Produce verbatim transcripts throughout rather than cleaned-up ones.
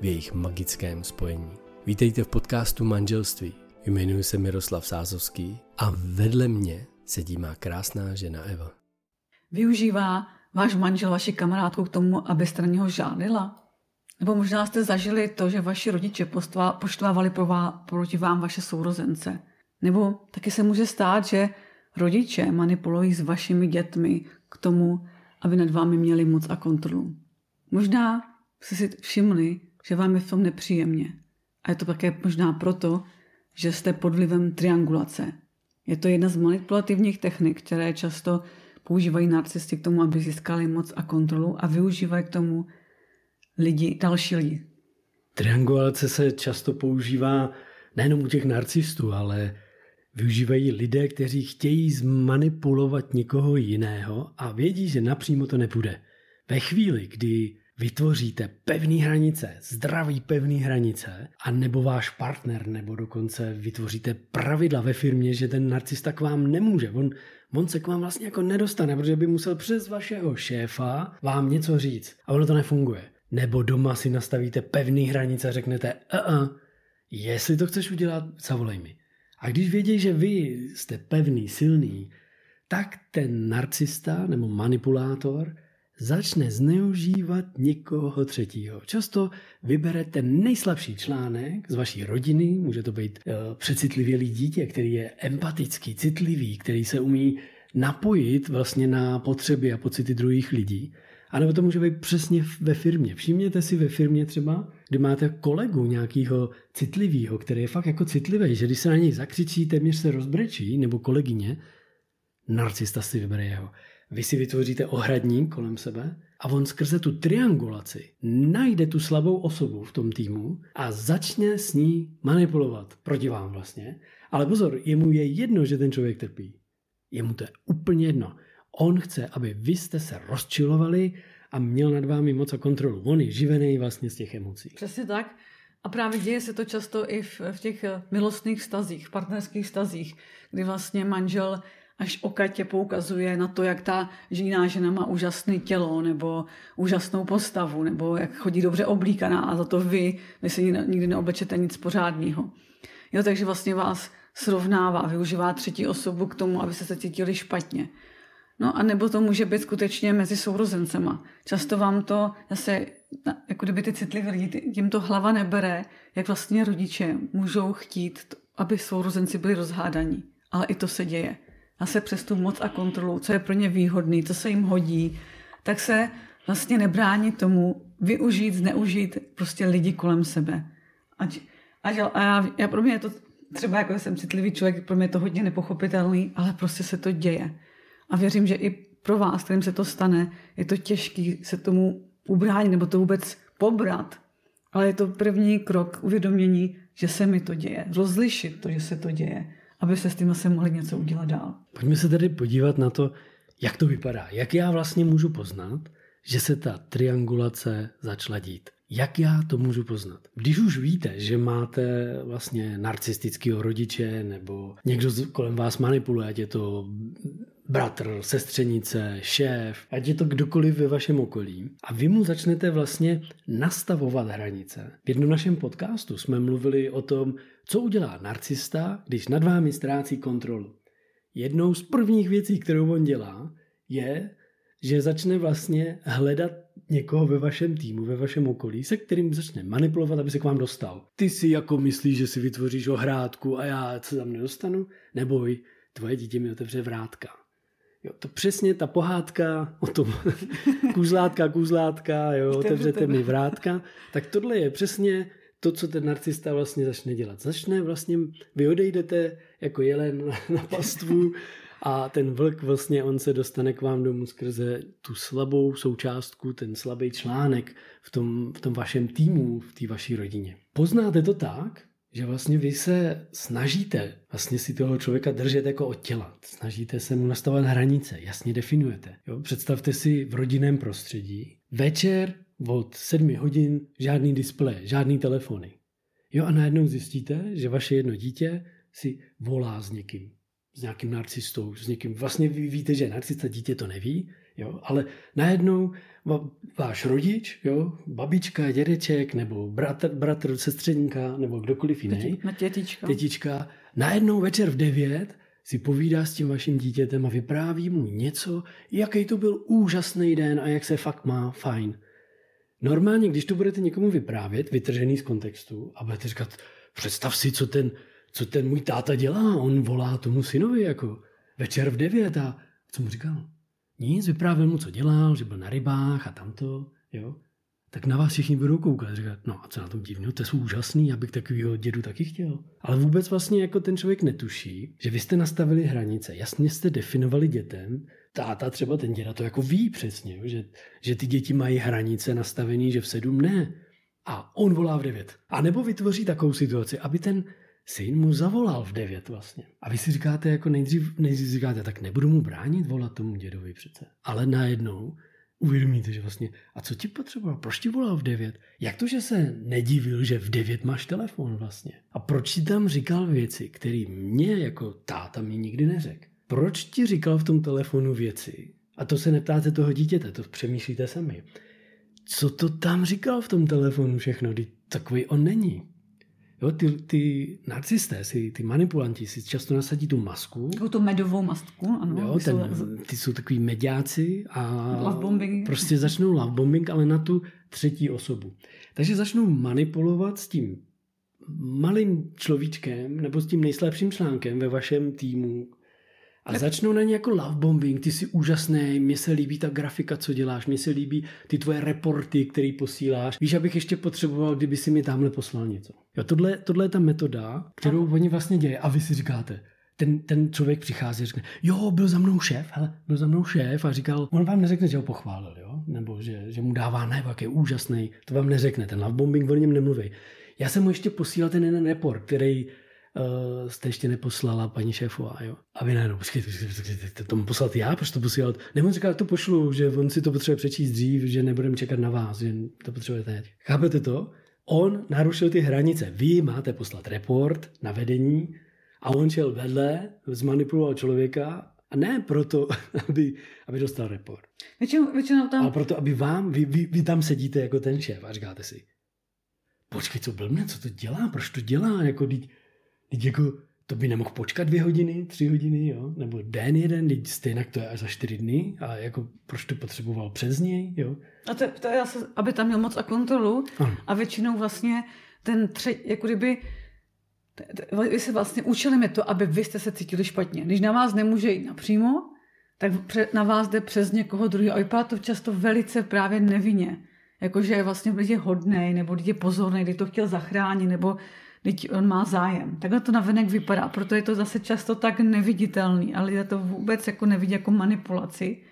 v jejich magickém spojení. Vítejte v podcastu Manželství. Jmenuji se Miroslav Sázovský a vedle mě sedí má krásná žena Eva. Využívá váš manžel vaši kamarádku k tomu, abyste na něho žádila? Nebo možná jste zažili to, že vaši rodiče poštvávali proti vám vaše sourozence? Nebo taky se může stát, že rodiče manipulují s vašimi dětmi k tomu, aby nad vámi měli moc a kontrolu. Možná jste si všimli, že vám je v tom nepříjemně. A je to také možná proto, že jste pod vlivem triangulace. Je to jedna z manipulativních technik, které často používají narcisty k tomu, aby získali moc a kontrolu, a využívají k tomu lidi, další lidi. Triangulace se často používá nejenom u těch narcistů, ale využívají lidé, kteří chtějí zmanipulovat někoho jiného a vědí, že napřímo to nepůjde. Ve chvíli, kdy vytvoříte pevné hranice, zdraví pevné hranice, a nebo váš partner, nebo dokonce vytvoříte pravidla ve firmě, že ten narcista k vám nemůže. On, on se k vám vlastně jako nedostane, protože by musel přes vašeho šéfa vám něco říct. A ono to nefunguje. Nebo doma si nastavíte pevné hranice a řeknete, uh-uh, jestli to chceš udělat, zavolej mi. A když vědí, že vy jste pevný, silný, tak ten narcista nebo manipulátor začne zneužívat někoho třetího. Často vyberete nejslabší článek z vaší rodiny, může to být e, přecitlivělý dítě, který je empatický, citlivý, který se umí napojit vlastně na potřeby a pocity druhých lidí. A nebo to může být přesně ve firmě. Všimněte si ve firmě třeba, kdy máte kolegu nějakého citlivého, který je fakt jako citlivý, že když se na něj zakřičí, téměř se rozbrečí, nebo kolegyně, narcista si vybere jeho. Vy si vytvoříte ohradník kolem sebe a on skrze tu triangulaci najde tu slabou osobu v tom týmu a začne s ní manipulovat proti vám vlastně. Ale pozor, jemu je jedno, že ten člověk trpí. Jemu to je úplně jedno. On chce, aby vy jste se rozčilovali a měl nad vámi moc a kontrolu. On je živený vlastně z těch emocí. Přesně tak. A právě děje se to často i v, v těch milostných vztazích, partnerských vztazích, kdy vlastně manžel až okatě poukazuje na to, jak ta jiná žena má úžasné tělo nebo úžasnou postavu, nebo jak chodí dobře oblíkaná, a za to vy, vy si nikdy neoblečete nic pořádného. Jo, takže vlastně vás srovnává, využívá třetí osobu k tomu, aby se cítili špatně. No a nebo to může být skutečně mezi sourozencema. Často vám to zase, jako kdyby ty citlivé lidi, jim to hlava nebere, jak vlastně rodiče můžou chtít, aby sourozenci byli rozhádaní. Ale i to se děje. A se přes tu moc a kontrolu, co je pro ně výhodný, co se jim hodí, tak se vlastně nebrání tomu využít, zneužít prostě lidi kolem sebe. Ať, ať, a já, já pro mě je to, třeba jako jsem citlivý člověk, pro mě je to hodně nepochopitelný, ale prostě se to děje. A věřím, že i pro vás, kterým se to stane, je to těžké se tomu ubránit nebo to vůbec pobrat. Ale je to první krok uvědomění, že se mi to děje. Rozlišit to, že se to děje, aby se s tím zase mohli něco udělat dál. Pojďme se tady podívat na to, jak to vypadá. Jak já vlastně můžu poznat, že se ta triangulace začala dít. Jak já to můžu poznat? Když už víte, že máte vlastně narcistického rodiče nebo někdo kolem vás manipuluje, ať je to bratr, sestřenice, šéf, ať je to kdokoliv ve vašem okolí, a vy mu začnete vlastně nastavovat hranice. V jednom našem podcastu jsme mluvili o tom, co udělá narcista, když nad vámi ztrácí kontrolu. Jednou z prvních věcí, kterou on dělá, je, že začne vlastně hledat někoho ve vašem týmu, ve vašem okolí, se kterým začne manipulovat, aby se k vám dostal. Ty si jako myslíš, že si vytvoříš ohrádku a já se tam nedostanu? Neboj, tvoje dítě mi otevře vrátka. Jo, to přesně ta pohádka o tom kůzlátka, kůzlátka, jo, otevřete mi vrátka. Tak tohle je přesně to, co ten narcista vlastně začne dělat. Začne vlastně, vy odejdete jako jelen na pastvu a ten vlk vlastně, on se dostane k vám domů skrze tu slabou součástku, ten slabý článek v tom, v tom vašem týmu, v té vaší rodině. Poznáte to tak, že vlastně vy se snažíte vlastně si toho člověka držet jako od těla. Snažíte se mu nastavovat hranice, jasně definujete. Jo? Představte si v rodinném prostředí. Večer od sedmi hodin žádný displeje, žádný telefony. Jo a najednou zjistíte, že vaše jedno dítě si volá s někým. S nějakým narcistou, s někým. Vlastně vy víte, že narcista dítě to neví, jo? Ale najednou váš rodič, jo? Babička, dědeček, nebo bratr, bratr sestřenka, nebo kdokoliv jiný. Tětička. Tětička. Najednou večer v devět si povídá s tím vaším dítětem a vypráví mu něco, jaký to byl úžasný den a jak se fakt má fajn. Normálně, když to budete někomu vyprávět, vytržený z kontextu, a budete říkat, představ si, co ten, co ten můj táta dělá, on volá tomu synovi, jako večer v devět a co mu říkal? Nic, vyprávěl mu, co dělal, že byl na rybách a tamto, jo. Tak na vás všichni budou koukat, říkat, no a co na tom divného, to jsou úžasný, já bych takovýho dědu taky chtěl. Ale vůbec vlastně jako ten člověk netuší, že vy jste nastavili hranice, jasně jste definovali dětem, táta třeba ten děda to jako ví přesně, že, že ty děti mají hranice nastavený, že v sedm ne. A on volá v devět. A nebo vytvoří takovou situaci, aby ten syn mu zavolal v devět vlastně. A vy si říkáte jako nejdřív, nejdřív říkáte, tak nebudu mu bránit volat tomu dědovi přece. Ale najednou uvědomíte, že vlastně, a co ti potřeboval? Proč ti volal v devět? Jak to, že se nedivil, že v devět máš telefon vlastně? A proč ti tam říkal věci, které mě jako táta mi nikdy neřekl? Proč ti říkal v tom telefonu věci? A to se neptáte toho dítěte, to přemýšlíte sami. Co to tam říkal v tom telefonu všechno? Takový on není. Jo, ty, ty narcisté, si, ty manipulanti si často nasadí tu masku. Jako tu medovou masku, ano. Jo, ten, jsou... ty jsou takový mediáci a prostě začnou lovebombing, ale na tu třetí osobu. Takže začnou manipulovat s tím malým človíčkem nebo s tím nejslabším článkem ve vašem týmu a tak... začnou na ně jako lovebombing, ty jsi úžasný, mně se líbí ta grafika, co děláš, mně se líbí ty tvoje reporty, který posíláš. Víš, abych ještě potřeboval, kdyby si mi tamhle poslal něco. Jo, tohle, tohle je ta metoda, kterou oni vlastně dělají. A vy si říkáte, ten, ten člověk přichází a řekne, jo, byl za mnou šéf, hele, byl za mnou šéf a říkal, on vám neřekne, že ho pochválil, jo? Nebo že, že mu dává najvak, je úžasný, to vám neřekne, ten lovebombing, o něm nemluví. Já jsem mu ještě posílal ten jeden report, který Uh, jste ještě neposlala paní šéfová, jo. A vy najednou, počkejte, tomu poslat já, proč to posílat? Nemůžu říkat, to pošlu, že on si to potřebuje přečíst dřív, že nebudeme čekat na vás, že to potřebujete teď. Chápete to? On narušil ty hranice. Vy máte poslat report na vedení a on šel vedle, zmanipuloval člověka a ne proto, aby, aby dostal report. Většinou, většinou tam... Ale proto, aby vám, vy, vy, vy tam sedíte jako ten šéf a říkáte si, počkej, co blbne, co to dělá, proč to dělá, jako teď Teď jako, to by nemohl počkat dvě hodiny, tři hodiny, jo? Nebo den jeden, teď stejně to je až za čtyři dny a jako proč to potřeboval přes něj, jo? A to, to je asi, aby tam měl moc a kontrolu ano. A většinou vlastně ten třetí, jako kdyby, vy se vlastně učili mi to, aby vy jste se cítili špatně. Když na vás nemůže jít napřímo, tak na vás jde přes někoho druhého a vypadá to často velice právě nevinně. Jakože je vlastně lidi hodnej, nebo lidi pozornej, kdy to chtěl zachránit, nebo teď on má zájem. Takhle to navenek vypadá, proto je to zase často tak neviditelný, ale lidé to vůbec jako nevidí jako manipulaci.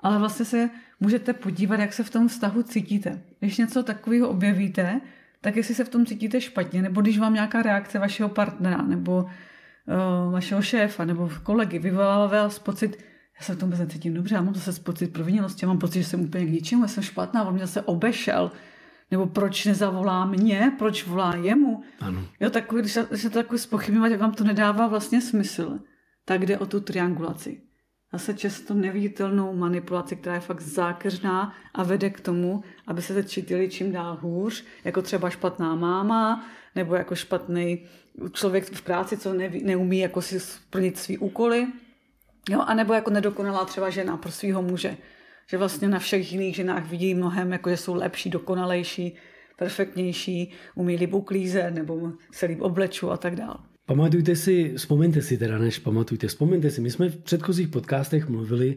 Ale vlastně se můžete podívat, jak se v tom vztahu cítíte. Když něco takového objevíte, tak jestli se v tom cítíte špatně, nebo když vám nějaká reakce vašeho partnera, nebo uh, vašeho šéfa, nebo kolegy vyvolává vás pocit, já se v tom vůbec necítím dobře, já mám zase pocit provinělosti, já mám pocit, že jsem úplně k ničemu, já jsem špatná, on mě zase obešel. Nebo proč nezavolá mě, proč volá jemu. Ano. Jo, tak, když se, když se to takové zpochybňovat, jak vám to nedává vlastně smysl, tak jde o tu triangulaci. Zase často neviditelnou manipulaci, která je fakt zákeřná a vede k tomu, aby se cítili čím dál hůř, jako třeba špatná máma, nebo jako špatný člověk v práci, co neví, neumí jako si splnit svý úkoly, jo, anebo jako nedokonalá třeba žena pro svýho muže. že vlastně na všech jiných ženách vidí mnohem, jako že jsou lepší, dokonalejší, perfektnější, umí líp uklízet nebo se líp obleču a tak dále. Pamatujte si, vzpomeňte si teda, než pamatujte, vzpomeňte si, my jsme v předchozích podcastech mluvili,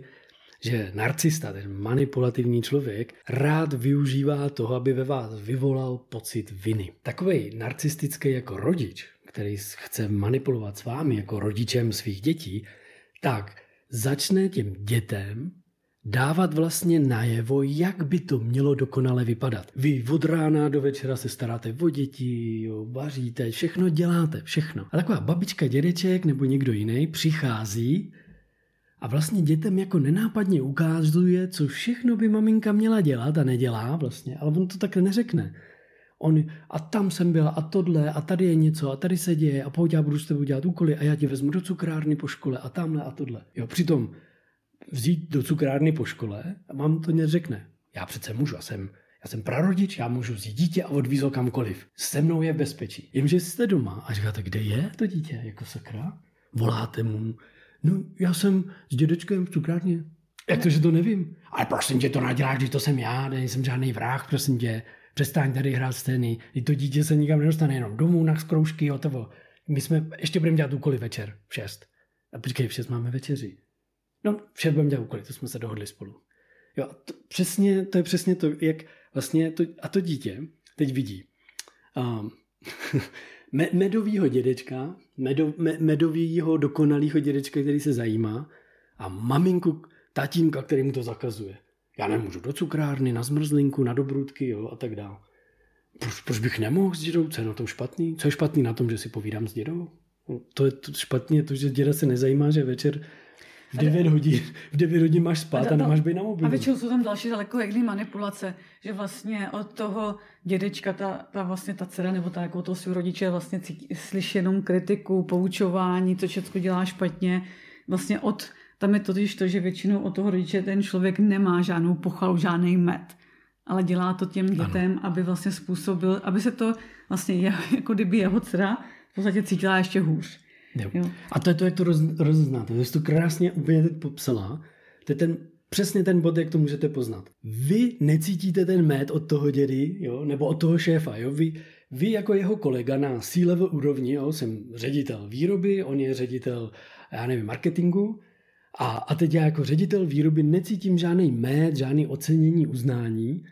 že narcista, ten manipulativní člověk, rád využívá toho, aby ve vás vyvolal pocit viny. Takovej narcistický jako rodič, který chce manipulovat s vámi jako rodičem svých dětí, tak začne těm dětem dávat vlastně najevo, jak by to mělo dokonale vypadat. Vy od rána do večera se staráte o děti, jo, vaříte, všechno děláte, všechno. A taková babička, dědeček nebo někdo jiný přichází a vlastně dětem jako nenápadně ukazuje, co všechno by maminka měla dělat a nedělá vlastně, ale on to tak neřekne. On, a tam jsem byla a tohle a tady je něco a tady se děje a pojď, já budu s tebou dělat úkoly a já tě vezmu do cukrárny po škole a tamhle a tohle. Jo, přitom vzít do cukrárny po škole a mám to neřekne. Já přece můžu, já jsem, já jsem prarodič, já můžu vzít dítě a odvíz ho kamkoliv. Se mnou je v bezpečí. Jenže jste doma a říkáte, kde je to dítě, jako sakra? Voláte mu, no já jsem s dědečkem v cukrárně. Jak to, že to nevím? Ale prosím tě, to naděláš, když to jsem já, nejsem žádný vrah, prosím tě. Přestaň tady hrát scény, to dítě se nikam nedostane, jenom domů, na zkroužky, hotovo. My jsme, ještě budeme dělat úkoly večer, v šest. A počkej, v šest máme večeři. No, v šest budeme dělat úkoly, to jsme se dohodli spolu. Jo, to, přesně, to je přesně to, jak vlastně, to, a to dítě teď vidí um, medovýho dědečka, medo, me, medovýho dokonalýho dědečka, který se zajímá, a maminku, tatínka, který mu to zakazuje. Já nemůžu do cukrárny, na zmrzlinku, na dobrutky, jo, a tak dál. Proč, proč bych nemohl s dědou? Co je na tom špatný? Co je špatný na tom, že si povídám s dědou? To je to špatně, to, že děda se nezajímá, že večer v devět hodin, v devět hodin máš spát a, a nemáš být na mobilu. A většinou jsou tam další daleko jaké manipulace, že vlastně od toho dědečka ta, ta vlastně ta dcera nebo ta jako toho svého rodiče vlastně cítí, slyší jenom kritiku, poučování, co všechno dělá špatně. Vlastně od Tam je totiž to, že většinou od toho rodiče ten člověk nemá žádnou pochvalu, žádný med, ale dělá to těm dětem, ano. aby vlastně způsobil, aby se to vlastně jeho, jako kdyby jeho dcera v podstatě cítila ještě hůř. Jo. Jo. A to je to, jak to roz, rozeznáte. Vy jste to krásně úplně teď popsala. To je ten, přesně ten bod, jak to můžete poznat. Vy necítíte ten med od toho dědy, jo, nebo od toho šéfa. Jo. Vy, vy jako jeho kolega na C-level úrovni, jo, jsem ředitel výroby, on je ředitel, já nevím, marketingu. A, a teď já jako ředitel výroby necítím žádný med, žádný ocenění, uznání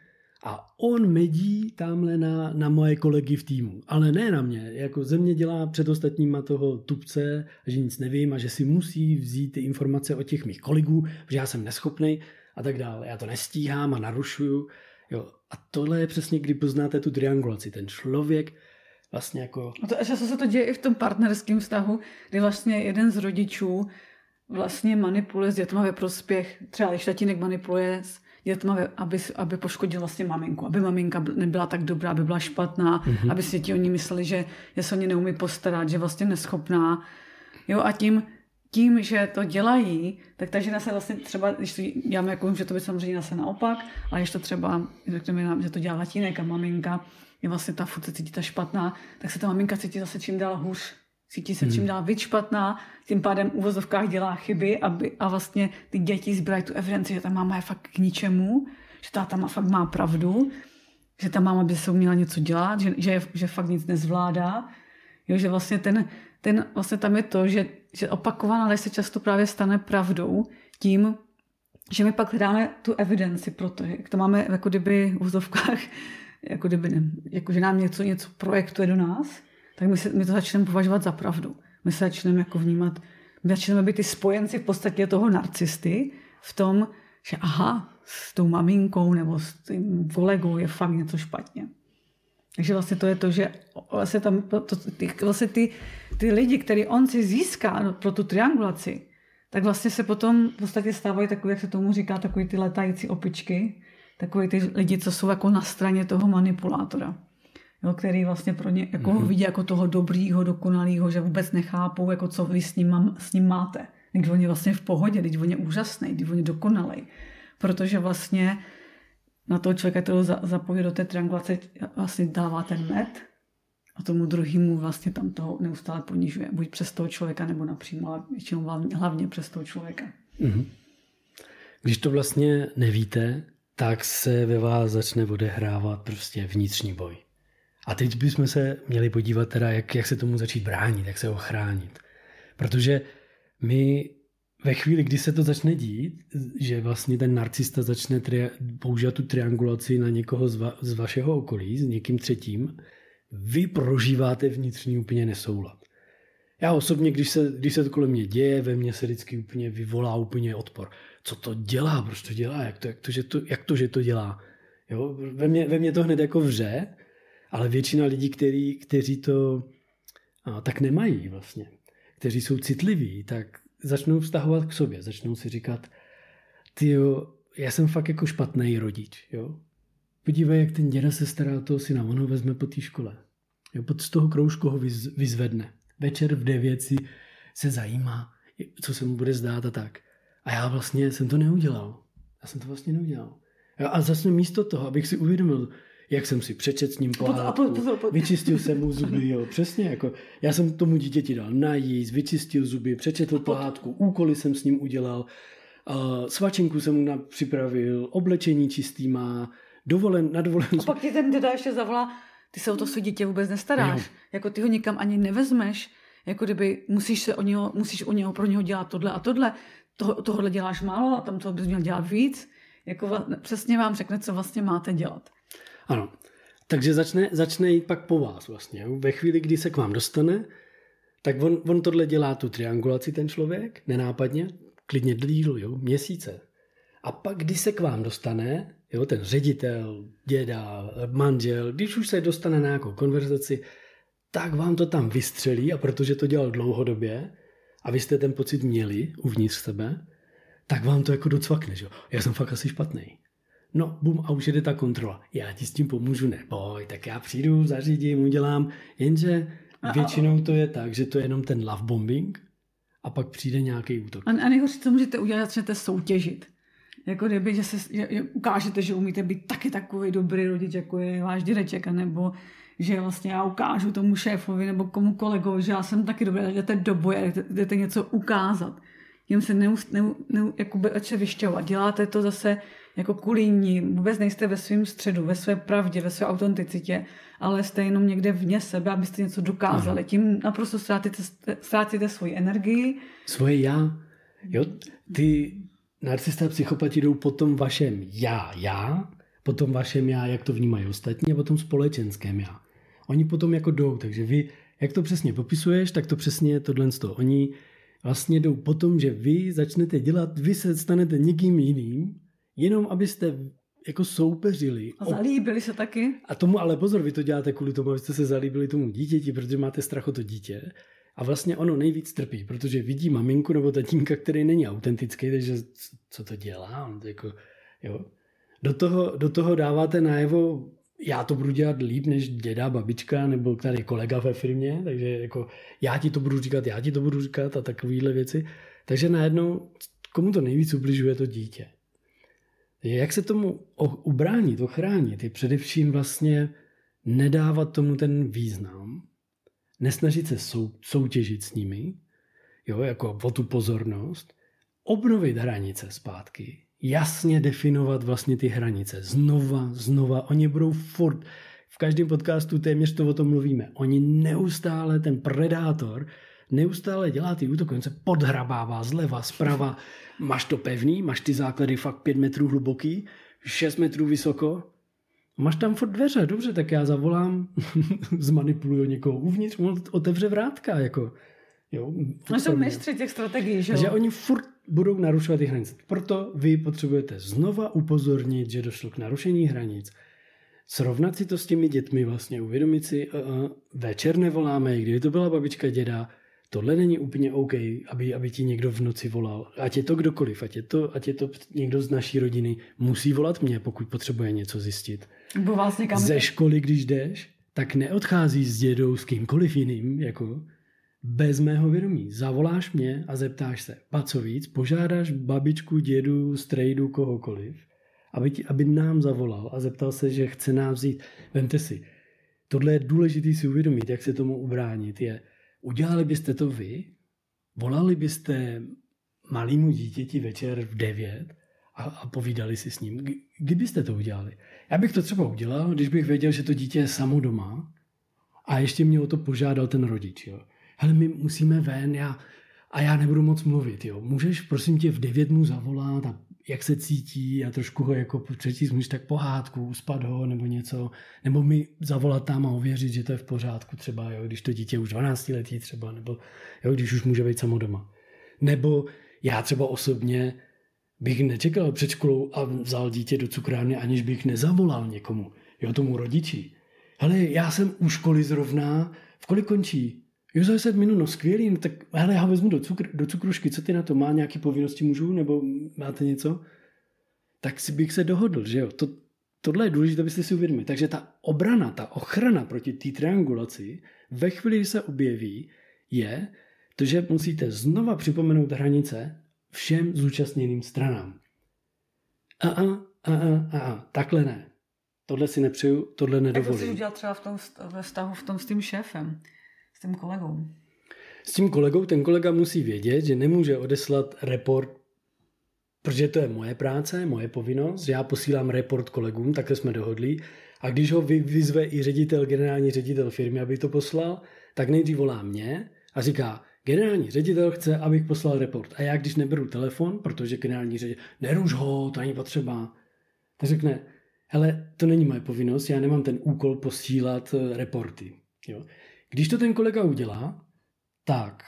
a on medí tamhle na, na moje kolegy v týmu. Ale ne na mě, jako ze mě dělá před ostatníma toho tupce, že nic nevím a že si musí vzít ty informace od těch mých kolegů, že já jsem neschopnej a tak dále. Já to nestíhám a narušuju. Jo. A tohle je přesně, kdy poznáte tu triangulaci. Ten člověk vlastně jako... A to, a často se to děje i v tom partnerském vztahu, kdy vlastně jeden z rodičů vlastně manipuluje s dětma ve prospěch, třeba když tatínek manipuluje s dětma, aby, aby poškodil vlastně maminku, aby maminka nebyla tak dobrá, aby byla špatná, mm-hmm. aby si děti o ní mysleli, že se o ní neumí postarat, že vlastně neschopná. Jo, a tím, tím, že to dělají, tak ta žena se vlastně třeba, když to děláme, jako vím, že to by samozřejmě se naopak, ale když to třeba, řekneme, že to dělá tatínek a maminka, je vlastně ta furt se cítí ta špatná, tak se ta maminka cítí zase čím dál hůř. Cítí se čím dál víc špatná, tím pádem v uvozovkách dělá chyby aby, a vlastně ty děti sbírají tu evidenci, že ta máma je fakt k ničemu, že táta má fakt má pravdu, že ta máma by se uměla něco dělat, že, že, že fakt nic nezvládá. Jo, že vlastně, ten, ten, vlastně tam je to, že, že opakovaná lež se často právě stane pravdou tím, že my pak dáme tu evidenci pro to, jak to máme jako kdyby v uvozovkách, jako kdyby ne, jako že nám něco, něco projektuje do nás, tak my, se, my to začneme považovat za pravdu. My se začneme jako vnímat, my začneme být ty spojenci v podstatě toho narcisty v tom, že aha, s tou maminkou nebo s tím kolegou je fakt něco špatně. Takže vlastně to je to, že vlastně, tam, to, ty, vlastně ty, ty lidi, který on si získá pro tu triangulaci, tak vlastně se potom v podstatě stávají takový, jak se tomu říká, takový ty letající opičky, takový ty lidi, co jsou jako na straně toho manipulátora. Jo, který vlastně pro ně jako mm-hmm. vidí jako toho dobrýho, dokonalýho, že vůbec nechápou, jako co vy s ním, mám, s ním máte. Když on je vlastně v pohodě, když on je úžasný, když on je dokonalý. Protože vlastně na toho člověka, kterého zapojí do té triangulace, vlastně dává ten med a tomu druhému vlastně tam toho neustále ponižuje. Buď přes toho člověka, nebo napřímo, ale většinou hlavně přes toho člověka. Mm-hmm. Když to vlastně nevíte, tak se ve vás začne odehrávat prostě vnitřní boj. A teď bychom se měli podívat teda, jak, jak se tomu začít bránit, jak se ho chránit. Protože my ve chvíli, kdy se to začne dít, že vlastně ten narcista začne tri- používat tu triangulaci na někoho z, va- z vašeho okolí, s někým třetím, vy prožíváte vnitřní úplně nesoulad. Já osobně, když se, když se to kolem mě děje, ve mně se vždycky úplně vyvolá úplně odpor. Co to dělá? Proč to dělá? Jak to, jak to, že, to, jak to že to dělá? Jo? Ve, mně, ve mně to hned jako vře, ale většina lidí, který, kteří to a, tak nemají vlastně, kteří jsou citliví, tak začnou vztahovat k sobě, začnou si říkat, tyjo, já jsem fakt jako špatný rodič, jo. Podívej, jak ten děda se stará o toho syna, on ho vezme po té škole. Jo, pod z toho kroužku ho vyz, vyzvedne. Večer v devět si se zajímá, co se mu bude zdát a tak. A já vlastně jsem to neudělal. Já jsem to vlastně neudělal. Jo, a zase místo toho, abych si uvědomil, jak jsem si přečet s ním pohádku, vyčistil jsem mu zuby, jo, přesně, jako já jsem tomu dítěti dal najíst, vyčistil zuby, přečetl pohádku, úkoly jsem s ním udělal, uh, svačinku jsem mu připravil, oblečení čistý má, dovolen, na dovolenou. A pak ti ten děda ještě zavolá, ty se o to své dítě vůbec nestaráš, jo. Jako ty ho nikam ani nevezmeš, jako kdyby musíš se o něho, musíš o něho pro něho dělat tohle a tohle, toho, tohle děláš málo a tam toho bys měl dělat víc, jako přesně vám řekne, co vlastně máte dělat. Ano, takže začne, začne jít pak po vás vlastně. Ve chvíli, kdy se k vám dostane, tak on, on tohle dělá tu triangulaci ten člověk, nenápadně, klidně díl, jo, měsíce. A pak, když se k vám dostane, jo, ten ředitel, děda, manžel, když už se dostane na nějakou konverzaci, tak vám to tam vystřelí a protože to dělal dlouhodobě a vy jste ten pocit měli uvnitř sebe, tak vám to jako docvakne, že jo. Já jsem fakt asi špatný. No, bum, a už jede ta kontrola. Já ti s tím pomůžu, neboj, tak já přijdu, zařídím, udělám. Jenže většinou to je tak, že to je jenom ten love bombing a pak přijde nějaký útok. A, a nejhorší, co můžete udělat, začnete soutěžit. Jako kdyby, že se že, že ukážete, že umíte být taky takový dobrý rodič, jako je váš dědeček, nebo že vlastně já ukážu tomu šéfovi nebo komu kolegovi, že já jsem taky dobrý, jdete do boje, jdete, jdete něco ukázat. Jím se neust, ne, ne, jako se vyšťovat. Děláte to zase jako kvůli ním. Vůbec nejste ve svém středu, ve své pravdě, ve své autenticitě, ale jste jenom někde vně sebe, abyste něco dokázali. Aha. Tím naprosto ztrátíte, ztrátíte svoji energii. Svoje já. Jo, ty narcisté a psychopati jdou po tom vašem já, já, po tom vašem já, jak to vnímají ostatní, a po tom společenském já. Oni potom jako jdou, takže vy, jak to přesně popisuješ, tak to přesně tohle z toho. Oni vlastně jdou po tom, že vy začnete dělat, vy se stanete někým jiným, jenom abyste jako soupeřili. A zalíbili se taky. A tomu, ale pozor, vy to děláte kvůli tomu, abyste se zalíbili tomu dítěti, protože máte strach o to dítě. A vlastně ono nejvíc trpí, protože vidí maminku nebo tatínka, který není autentický, takže co to dělá? On to jako, jo. Do toho, do toho dáváte najevo, já to budu dělat líp než děda, babička nebo tady kolega ve firmě, takže jako já ti to budu říkat, já ti to budu říkat a takovýhle věci. Takže najednou, komu to nejvíc ubližuje, to dítě. Jak se tomu ubránit, ochránit, je především vlastně nedávat tomu ten význam, nesnažit se sou, soutěžit s nimi, jo, jako o tu pozornost, obnovit hranice zpátky, jasně definovat vlastně ty hranice. Znova, znova, oni budou furt, v každém podcastu téměř to o tom mluvíme, oni neustále, ten predátor, neustále dělá ty útoky, on se podhrabává zleva, zprava, máš to pevný, máš ty základy fakt pět metrů hluboký, šest metrů vysoko, máš tam furt dveře, dobře, tak já zavolám, zmanipuluju někoho uvnitř, otevře vrátka, jako. Jo, no jsou mistři těch strategií, že jo? Že oni furt budou narušovat ty hranice. Proto vy potřebujete znova upozornit, že došlo k narušení hranic, srovnat si to s těmi dětmi vlastně, uvědomit si, uh, uh, večer nevoláme, kdyby to byla babička, děda, tohle není úplně OK, aby, aby ti někdo v noci volal. Ať je to kdokoliv, ať je to, ať je to někdo z naší rodiny, musí volat mě, pokud potřebuje něco zjistit. Vlastně kam... Ze školy, když jdeš, tak neodcházíš s dědou, s kýmkoliv jiným, jako bez mého vědomí. Zavoláš mě a zeptáš se, a co víc, požádáš babičku, dědu, strejdu, kohokoliv, aby, ti, aby nám zavolal a zeptal se, že chce nás vzít. Vemte si, tohle je důležitý si uvědomit, jak se tomu ubránit je. Udělali byste to vy? Volali byste malému dítěti večer v devět a, a povídali si s ním. Kdybyste to udělali? Já bych to třeba udělal, když bych věděl, že to dítě je samo doma a ještě mě o to požádal ten rodič. Jo. Hele, my musíme ven já, a já nebudu moc mluvit. Jo. Můžeš, prosím tě, v devět mu zavolat a jak se cítí a trošku ho jako přečíst, můžeš tak pohádku, uspat ho nebo něco, nebo mi zavolat tam a ověřit, že to je v pořádku třeba, jo, když to dítě už dvanáctiletí třeba, nebo jo, když už může být samo doma. Nebo já třeba osobně bych nečekal před školou a vzal dítě do cukrárny, aniž bych nezavolal někomu, jo, tomu rodiči. Hele, já jsem u školy zrovna, v kolik končí? Jo, za deset minut, no skvělý, no tak hele, já vezmu do, cukr, do cukrušky, co ty na to, má nějaké povinnosti mužů, nebo máte něco? Tak si bych se dohodl, že jo, to, tohle je důležité, abyste si uvědomili. Takže ta obrana, ta ochrana proti té triangulaci, ve chvíli, kdy se objeví, je to, že musíte znova připomenout hranice všem zúčastněným stranám. A a, a a, a a, takhle ne. Tohle si nepřeju, tohle nedovolím. Tak to si udělal třeba v tom, ve vztahu v tom s tím šéfem. Tím kolegou. S tím kolegou, ten kolega musí vědět, že nemůže odeslat report, protože to je moje práce, moje povinnost, že já posílám report kolegům, takhle jsme dohodli, a když ho vyzve i ředitel, generální ředitel firmy, aby to poslal, tak nejdřív volá mě a říká, generální ředitel chce, abych poslal report. A já, když neberu telefon, protože generální ředitel, neruš ho, to není potřeba, tak řekne, hele, to není moje povinnost, já nemám ten úkol posílat reporty. Jo. Když to ten kolega udělá, tak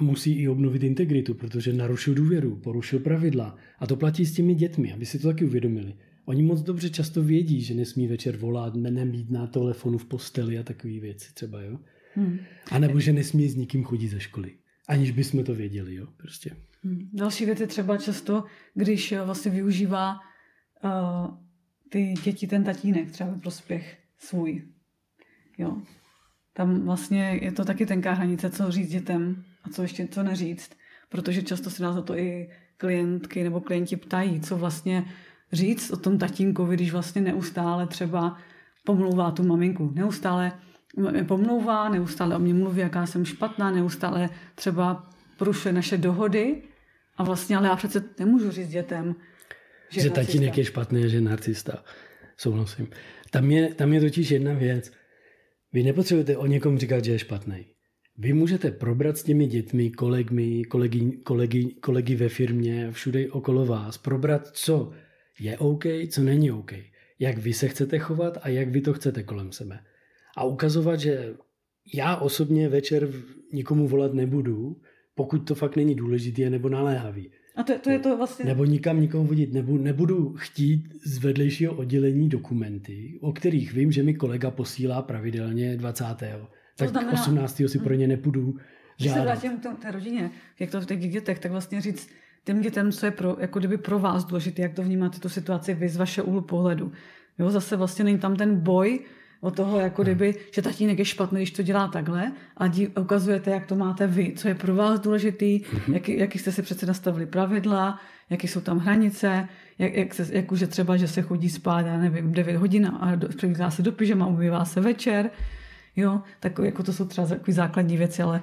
musí i obnovit integritu, protože narušil důvěru, porušil pravidla. A to platí s těmi dětmi, aby si to taky uvědomili. Oni moc dobře často vědí, že nesmí večer volat, nemít na telefonu v posteli a takové věci třeba, jo. Hmm. A nebo že nesmí s nikým chodit ze školy. Aniž bychom to věděli, jo, prostě. Hmm. Další věc je třeba často, když vlastně využívá uh, ty děti ten tatínek třeba ve prospěch svůj, jo. Tam vlastně je to taky tenká hranice, co říct dětem a co ještě co neříct, protože často se nás za to i klientky nebo klienti ptají, co vlastně říct o tom tatínkovi, když vlastně neustále třeba pomlouvá tu maminku. Neustále pomlouvá, neustále o mě mluví, jaká jsem špatná, neustále třeba porušuje naše dohody a vlastně, ale já přece nemůžu říct dětem, že, že tatínek je špatný a že je narcista. Souhlasím. Tam je, tam je totiž jedna věc. Vy nepotřebujete o někom říkat, že je špatný. Vy můžete probrat s těmi dětmi, kolegmi, kolegy, kolegy, kolegy ve firmě, všude okolo vás, probrat, co je OK, co není OK. Jak vy se chcete chovat a jak vy to chcete kolem sebe. A ukazovat, že já osobně večer nikomu volat nebudu, pokud to fakt není důležité nebo naléhavý. A to, to je to vlastně... Nebo nikam nikomu vodit. Nebu, nebudu chtít z vedlejšího oddělení dokumenty, o kterých vím, že mi kolega posílá pravidelně dvacátého Tak znamená, osmnáctého si pro ně nepůjdu žádat. Když se vrátím k té rodině, jak to v těch dětech, tak vlastně říct těm dětem, co je pro, jako kdyby pro vás důležité, jak to vnímáte tu situaci vy z vašeho úhlu pohledu. Jo, zase vlastně není tam ten boj o toho, jako kdyby, že tatínek je špatný, když to dělá takhle a dí, ukazujete, jak to máte vy, co je pro vás důležitý, mm-hmm. jak, jaký jste si přece nastavili pravidla, jaké jsou tam hranice, jak, jak, se, jak už je třeba, že se chodí spát, já nevím, devět hodin a převlíká se do pyžama, umývá se večer, jo, tak jako to jsou třeba takové základní věci, ale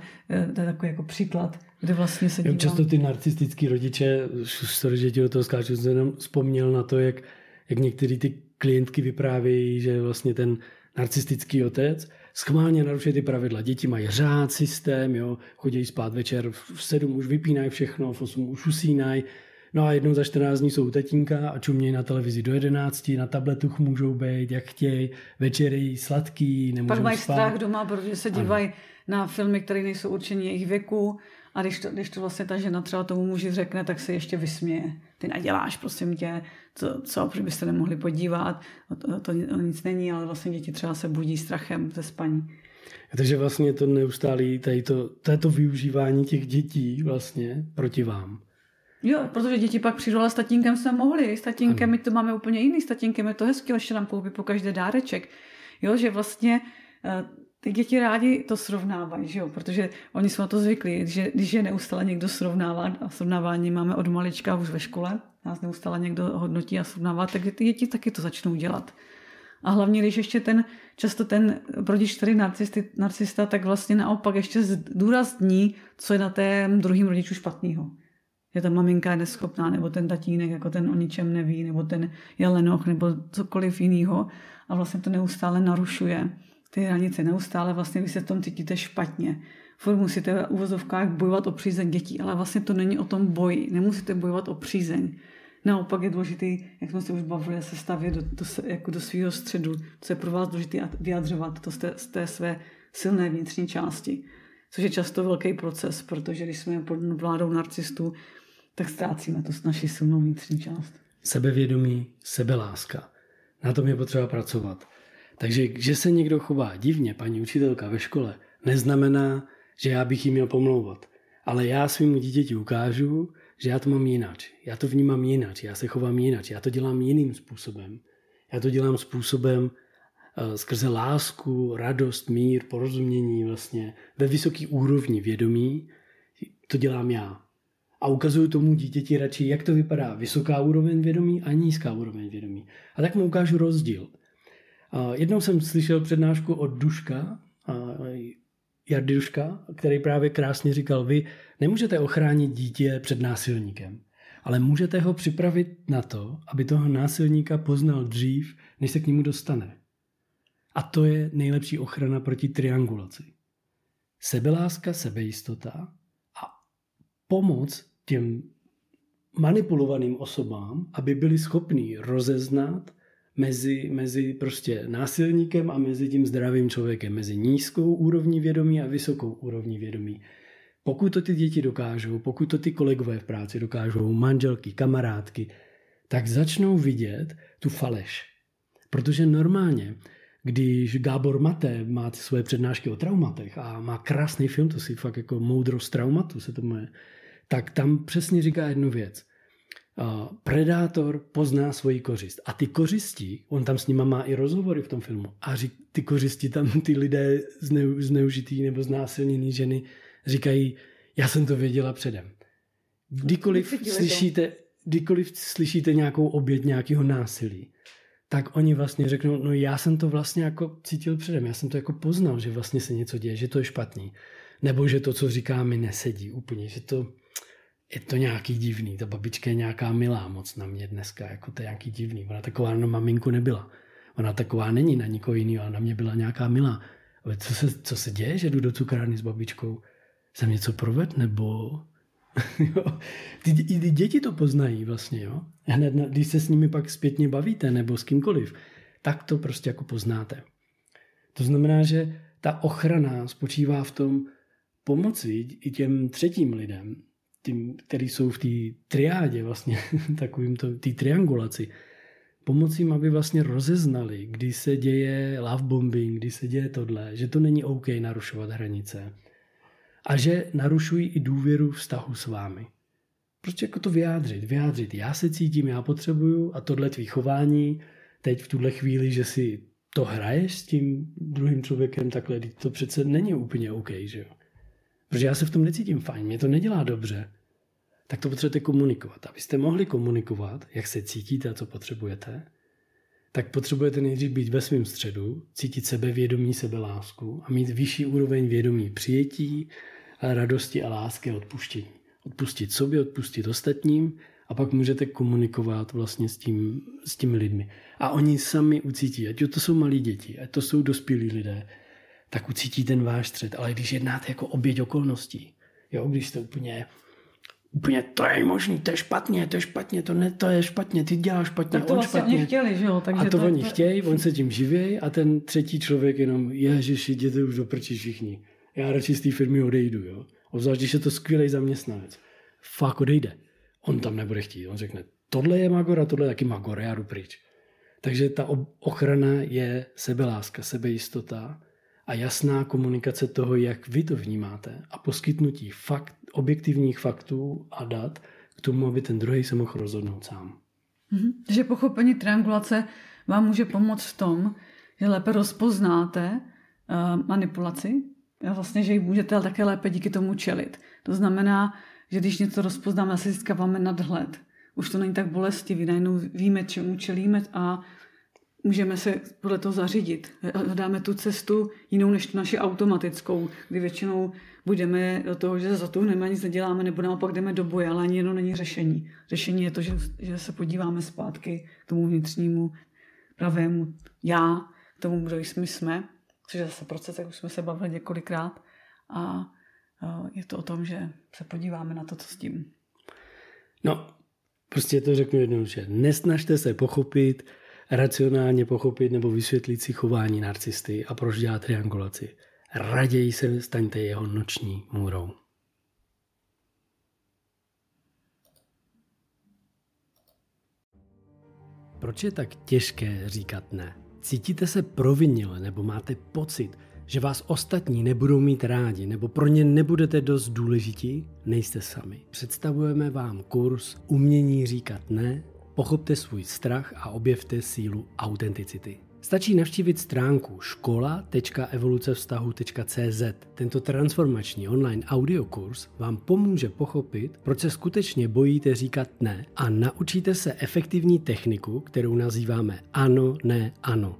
to je takový jako příklad, kde vlastně se dívám. Často ty narcistický rodiče, sorry, že ti do toho skáču, jsem jenom vzpomněl na to, jak, jak některý ty klientky vyprávějí, že vlastně ten narcistický otec schválně narušuje ty pravidla. Děti mají řád, systém, jo, chodí spát večer, v sedm už vypínají všechno, v osm už usínají, no a jednou za čtrnáct dní jsou u tatínka a čumějí na televizi do jedenácti, na tabletuch můžou být, jak chtějí, večery sladký, nemůžou spát. Pak mají spát. Strach doma, protože se dívají na filmy, které nejsou určeny jejich věku a když to, když to vlastně ta žena třeba tomu muži řekne, tak se ještě vysměje. Ty naděláš, prosím tě, co, co byste nemohli podívat, o to, o to nic není, ale vlastně děti třeba se budí strachem ze spaní. A takže vlastně to neustálí, tady to, to využívání těch dětí vlastně proti vám. Jo, protože děti pak přijdou, ale s tatínkem jsme mohli. S tatínkem my to máme úplně jiný, s tatínkem je to hezky, ještě nám koupí po každé dáreček. Jo, že vlastně ty děti rádi to srovnávají, že jo, protože oni jsou na to zvyklí, že když je neustále někdo srovnává, a srovnávání máme od malička už ve škole, nás neustále někdo hodnotí a srovnává, takže ty děti taky to začnou dělat. A hlavně, když ještě ten, často ten rodič, který narcisty, narcista, tak vlastně naopak ještě zdůrazní, co je na tém druhým rodičů špatného. že ta maminka je neschopná, nebo ten tatínek, jako ten o ničem neví, nebo ten je lenoch, nebo cokoliv jiného. A vlastně to neustále narušuje ty hranice, neustále vlastně vy se v tom cítíte špatně. Furt musíte v uvozovkách bojovat o přízeň dětí, ale vlastně to není o tom boji, nemusíte bojovat o přízeň. Naopak je důležitý, jak jsme se už bavili, se stavět do, do, jako do svého středu, co je pro vás důležité vyjadřovat to z té, z té své silné vnitřní části. Což je často velký proces, protože když jsme pod vládou narcistů, tak ztrácíme to s naší silnou vnitřní část. Sebevědomí, sebeláska. Na tom je potřeba pracovat. Takže, že se někdo chová divně, paní učitelka ve škole, neznamená, že já bych jí měl pomlouvat. Ale já svému dítěti ukážu, že já to mám jinak. Já to vnímám jinak, já se chovám jinak, já to dělám jiným způsobem. Já to dělám způsobem uh, skrze lásku, radost, mír, porozumění vlastně. Ve vysoký úrovni vědomí to dělám já. A ukazuju tomu dítěti radši, jak to vypadá vysoká úroveň vědomí a nízká úroveň vědomí. A tak mu ukážu rozdíl. Uh, jednou jsem slyšel přednášku od Duška, uh, Jardy Duška, který právě krásně říkal, vy nemůžete ochránit dítě před násilníkem, ale můžete ho připravit na to, aby toho násilníka poznal dřív, než se k němu dostane. A to je nejlepší ochrana proti triangulaci. Sebeláska, sebejistota a pomoc těm manipulovaným osobám, aby byli schopní rozeznat Mezi, mezi prostě násilníkem a mezi tím zdravým člověkem, mezi nízkou úrovní vědomí a vysokou úrovní vědomí. Pokud to ty děti dokážou, pokud to ty kolegové v práci dokážou, manželky, kamarádky, tak začnou vidět tu faleš. Protože normálně, když Gábor Maté má ty svoje přednášky o traumatech a má krásný film, to si fakt jako moudrost traumatu se to jmenuje, tak tam přesně říká jednu věc. Uh, predátor pozná svoji kořist. A ty kořisti, on tam s nima má i rozhovory v tom filmu, a řík, ty kořisti tam, ty lidé zneu, zneužitý nebo znásilněný ženy říkají, já jsem to věděla předem. Kdykoliv slyšíte, kdykoliv slyšíte nějakou oběť nějakého násilí, tak oni vlastně řeknou, no já jsem to vlastně jako cítil předem, já jsem to jako poznal, že vlastně se něco děje, že to je špatný. Nebo že to, co říká, mi nesedí úplně, že to... je to nějaký divný, ta babička je nějaká milá moc na mě dneska, jako to je nějaký divný. Ona taková na maminku nebyla. Ona taková není na nikoho jiného, ale na mě byla nějaká milá. Ale co se, co se děje, že jdu do cukrárny s babičkou? Jsem něco proved, nebo... ty, ty děti to poznají vlastně, jo? Hned, když se s nimi pak zpětně bavíte, nebo s kýmkoliv, tak to prostě jako poznáte. To znamená, že ta ochrana spočívá v tom pomoci i těm třetím lidem, tím, který jsou v té triádě vlastně, takovým to, té triangulaci, pomocím, aby vlastně rozeznali, kdy se děje love bombing, kdy se děje tohle, že to není OK narušovat hranice a že narušují i důvěru vztahu s vámi. Prostě jako to vyjádřit, vyjádřit, já se cítím, já potřebuju a tohle tvý chování, teď v tuhle chvíli, že si to hraješ s tím druhým člověkem takhle, to přece není úplně OK, že jo? Protože já se v tom necítím fajn, mě to nedělá dobře, tak to potřebujete komunikovat. Abyste mohli komunikovat, jak se cítíte a co potřebujete, tak potřebujete nejdřív být ve svém středu, cítit sebevědomí, sebelásku a mít vyšší úroveň vědomí přijetí, radosti a lásky a odpuštění. Odpustit sobě, odpustit ostatním a pak můžete komunikovat vlastně s, tím, s těmi lidmi. A oni sami ucítí, ať to jsou malí děti, ať to jsou dospělí lidé, tak ucítí ten váš střed. Ale když jednáte jako oběť okolností, jo, když jste úplně, úplně to je možný, to je špatně, to je špatně, to ne, to je špatně, ty děláš špatně, tak to on vlastně špatně. Nechtěli, že jo? Takže a to, to oni to... chtějí, on se tím živí a ten třetí člověk jenom, ježiši, jděte už do prči všichni. Já radši z té firmy odejdu, jo. Obzvlášť, když je to skvělej zaměstnanec. Fakt odejde. On tam nebude chtít. On řekne, tohle je magora, tohle je taky magora, já jdu pryč. Takže ta ochrana je sebeláska, sebejistota a jasná komunikace toho, jak vy to vnímáte a poskytnutí fakt, objektivních faktů a dat k tomu, aby ten druhý se mohl rozhodnout sám. Mhm. Takže pochopení triangulace vám může pomoct v tom, že lépe rozpoznáte uh, manipulaci a vlastně, že ji můžete také lépe díky tomu čelit. To znamená, že když něco rozpoznáme, asi získáváme nadhled. Už to není tak bolestivý, najednou víme, čemu čelíme a můžeme se podle toho zařídit. Hledáme tu cestu jinou než tu naši automatickou, kdy většinou budeme do toho, že se zatuhneme, nic neděláme, nebo naopak jdeme do boje, ale ani jedno není řešení. Řešení je to, že, že se podíváme zpátky k tomu vnitřnímu pravému já, k tomu, kdo jsme jsme, což je zase proces, jak už jsme se bavili několikrát. A je to o tom, že se podíváme na to, co s tím. No, prostě to řeknu jednoduše. Nesnažte se pochopit, racionálně pochopit nebo vysvětlit si chování narcisty a proč dělá triangulaci. Raději se staňte jeho noční můrou. Proč je tak těžké říkat ne? Cítíte se provinile nebo máte pocit, že vás ostatní nebudou mít rádi nebo pro ně nebudete dost důležití? Nejste sami. Představujeme vám kurz Umění říkat ne. Pochopte svůj strach a objevte sílu autenticity. Stačí navštívit stránku škola tečka evoluce vztahu tečka cé zet. Tento transformační online audiokurs vám pomůže pochopit, proč se skutečně bojíte říkat ne a naučíte se efektivní techniku, kterou nazýváme ano, ne, ano.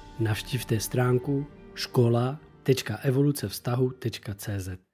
Navštivte stránku škola tečka evoluce vztahu tečka cé zet.